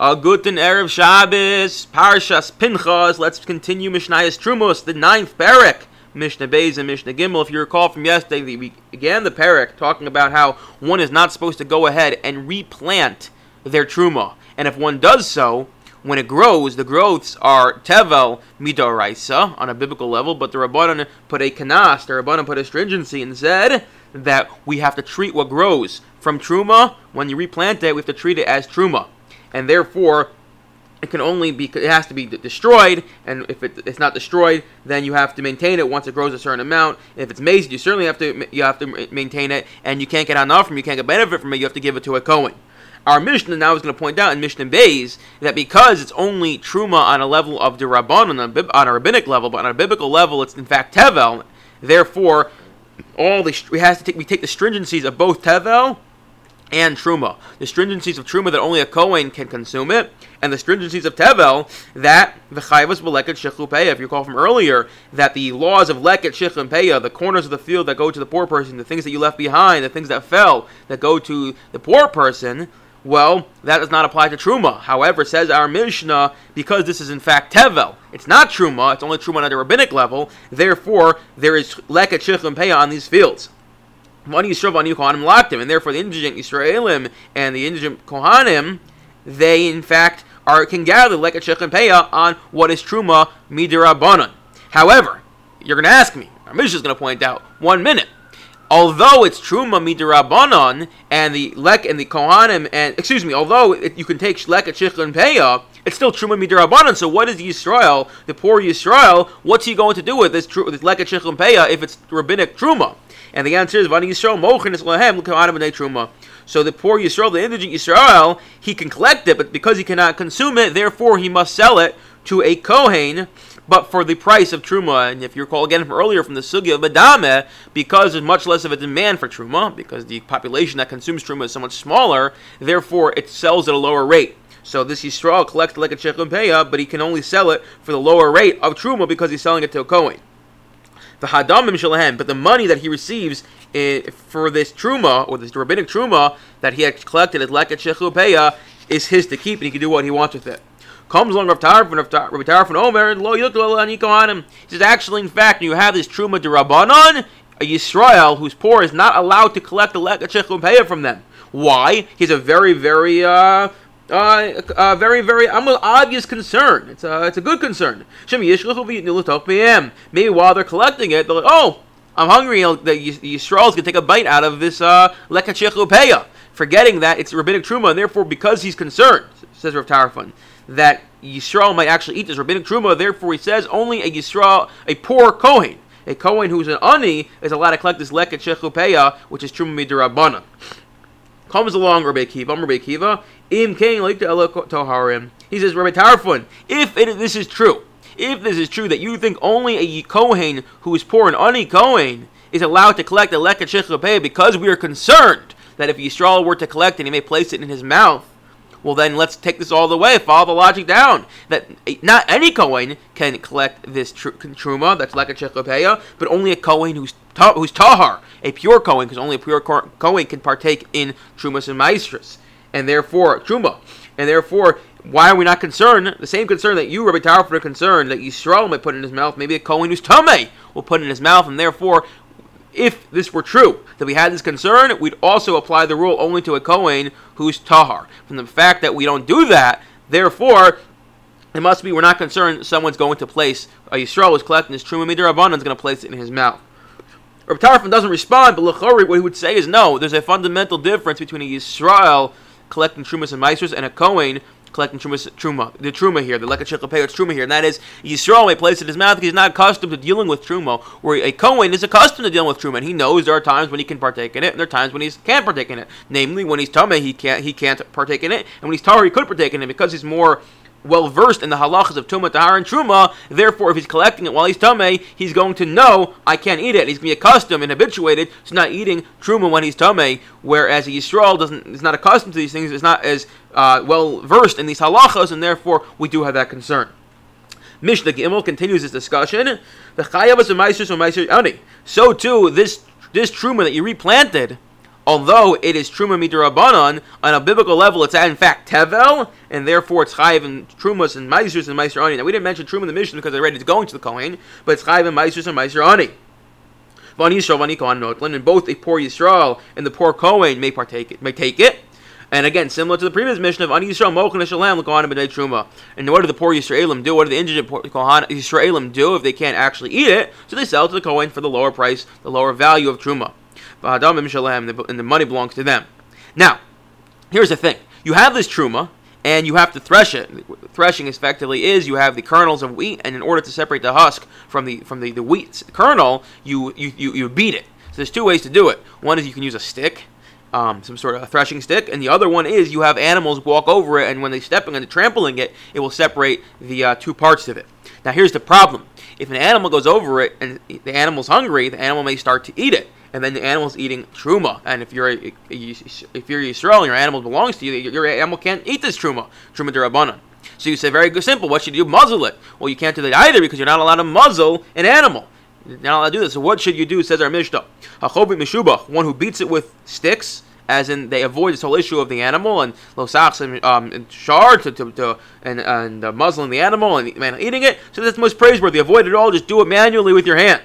Guten Erev Shabbos, Parshas Pinchas. Let's continue Mishnayos Trumos, the 9th Perek, Mishnah Beis and Mishnah Gimel. If you recall from yesterday, we began the Perek talking about how one is not supposed to go ahead and replant their Truma. And if one does so, when it grows, the growths are Tevel Midoraisa on a biblical level, but the Rabbanan put a Kanas, the Rabbanan put a stringency and said that we have to treat what grows from Truma. When you replant it, we have to treat it as Truma. And therefore, it can only be, it has to be destroyed. And if it's not destroyed, then you have to maintain it once it grows a certain amount. And if it's maize, you certainly have to maintain it, and you can't get enough from it, you can't get benefit from it. You have to give it to a Kohen. Our Mishnah now is going to point out in Mishnah Beis that because it's only truma on a level of the Rabbanon, on a rabbinic level, but on a biblical level, it's in fact tevel. Therefore, we take the stringencies of both tevel and truma, the stringencies of truma that only a Kohen can consume it, and the stringencies of tevel that the chayvus beleket shechlu peya. If you recall from earlier, that the laws of leket shechlu peya, the corners of the field that go to the poor person, the things that you left behind, the things that fell that go to the poor person, well, that does not apply to truma. However, says our Mishnah, because this is in fact tevel, it's not truma, it's only truma at a rabbinic level. Therefore, there is leket shechlu peya on these fields. And therefore, the indigent Yisraelim and the indigent Kohanim, they in fact can gather like a Shechem Peah on what is Truma Midirabanan. However, you're going to ask me, our Mishnah is going to point out, 1 minute. Although it's Truma Midirabanan and the Lek and the Kohanim, and you can take Lek at Shechem Peah, it's still Truma Midirabanan. So what is Yisrael, the poor Yisrael, what's he going to do with this Lek at Shechem Peah if it's rabbinic Truma? And the answer is, so the poor Yisrael, the indigent Yisrael, he can collect it, but because he cannot consume it, therefore he must sell it to a Kohen, but for the price of Truma. And if you recall again from earlier from the Sugya of Badameh, because there's much less of a demand for Truma, because the population that consumes Truma is so much smaller, therefore it sells at a lower rate. So this Yisrael collects like a Shechem Peah, but he can only sell it for the lower rate of Truma because he's selling it to a Kohen. The hadamim shalahem, but the money that he receives for this truma, or this rabbinic truma that he had collected as leket shechlu peah, is his to keep, and he can do what he wants with it. Comes along Rav Tarfon Omer, lo yiltu lo ani kohanim. He says, actually, in fact, you have this truma d'Rabbanan, a Yisrael who's poor is not allowed to collect the leket shechlu peah from them. Why? He's a very, very obvious concern. It's a good concern. Maybe while they're collecting it, they're like, oh, I'm hungry. The Yisrael's gonna take a bite out of this leket shechlu peah, forgetting that it's rabbinic truma, and therefore, because he's concerned, says Rav Tarfon, that Yisrael might actually eat this rabbinic truma. Therefore, he says only a Yisrael, a poor Kohen, a Kohen who's an ani, is allowed to collect this leket shechlu peah, which is truma mid'Rabbanan. Comes along Rabbi Akiva, Im Kain like to Elo Toharim. He says, Rabbi Tarfon, if this is true that you think only a Kohen who is poor and ani Kohen is allowed to collect the leket shechlu peah, because we are concerned that if Yisrael were to collect it, he may place it in his mouth, well then let's take this all the way, follow the logic down, that not any Kohen can collect this truma, that's leket shechlu peah, but only a Kohen who's tahar, a pure Kohen, because only a pure Kohen can partake in trumas and maestras, and therefore truma. And therefore, why are we not concerned? The same concern that you, Rabbi Tarfon, are concerned that Yisrael might put in his mouth, maybe a Kohen who's tamei will put in his mouth, and therefore, if this were true, that we had this concern, we'd also apply the rule only to a Kohen who's tahar. From the fact that we don't do that, therefore, it must be we're not concerned someone's going to place, a Yisrael who's collecting his truma mid'Rabbanan is going to place it in his mouth. Rabbi Tarfon doesn't respond, but L'chori, what he would say is, no, there's a fundamental difference between a Yisrael collecting trumas and maestras and a Kohen collecting truma. The truma here, the leket shechlu peah, it's truma here, and that is, Yisrael may place it in his mouth because he's not accustomed to dealing with truma, where a Kohen is accustomed to dealing with truma, and he knows there are times when he can partake in it, and there are times when he can't partake in it. Namely, when he's tamei, he can't partake in it, and when he's tahor, he could partake in it, because he's more well-versed in the halachas of Tumah, Tahar, and Truma. Therefore, if he's collecting it while he's Tameh, he's going to know, I can't eat it. He's going to be accustomed and habituated to not eating Truma when he's Tameh, whereas a Yisrael is not accustomed to these things, is not as well-versed in these halachas, and therefore, we do have that concern. Mishnah Gimel continues this discussion. So too, this Truma that you replanted although it is Truma Midrabanan, on a biblical level it's in fact Tevel, and therefore it's Chayiv and Trumas and Meisers and Meiser Ani. Now we didn't mention Truma in the Mishnah because I read it's going to the Kohen, but it's Chayiv and Meisers and Meiser Ani. Van Yisrael, Van Kohen Notlin, and both a poor Yisrael and the poor Kohen may partake it, may take it. And again, similar to the previous mission of An Yisrael Mochen Shalem L'Kohanim B'nai Truma. And what do the poor Yisraelim do? What do the indigent Yisraelim do if they can't actually eat it? So they sell to the Kohen for the lower price, the lower value of Truma. V'Hadamim Shalem, and the money belongs to them. Now, here's the thing. You have this Truma, and you have to thresh it. Threshing effectively is you have the kernels of wheat, and in order to separate the husk from the wheat kernel, you beat it. So there's two ways to do it. One is you can use a stick, some sort of a threshing stick, and the other one is you have animals walk over it, and when they're stepping and trampling it, it will separate the two parts of it. Now here's the problem. If an animal goes over it and the animal's hungry, the animal may start to eat it, and then the animal's eating truma. And if you're a Yisrael and your animal belongs to you, your animal can't eat this truma d'Rabbanan. So you say, very simple, what should you do? Muzzle it. Well, you can't do that either because you're not allowed to muzzle an animal. Not allowed to do this. So what should you do, says our Mishnah? Hachobit meshubach, one who beats it with sticks, as in they avoid this whole issue of the animal and losachs and shar and muzzling the animal and eating it. So that's most praiseworthy. Avoid it all. Just do it manually with your hand.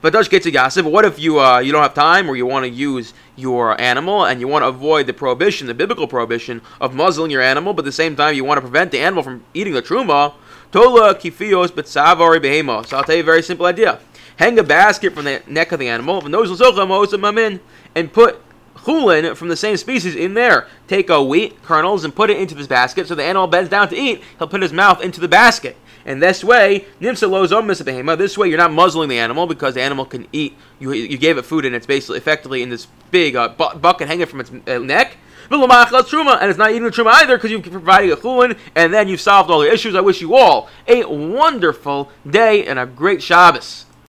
But does get to gossip. What if you don't have time, or you want to use your animal and you want to avoid the prohibition, the biblical prohibition of muzzling your animal, but at the same time you want to prevent the animal from eating the truma? Tola kifios betzavari behemo. So I'll tell you a very simple idea. Hang a basket from the neck of the animal, and put chulin from the same species in there. Take a wheat kernels and put it into this basket, so the animal bends down to eat, he'll put his mouth into the basket. And this way, this way you're not muzzling the animal because the animal can eat. You gave it food and it's basically effectively in this big bucket hanging from its neck. And it's not eating the truma either because you've provided a chulin, and then you've solved all the issues. I wish you all a wonderful day and a great Shabbos.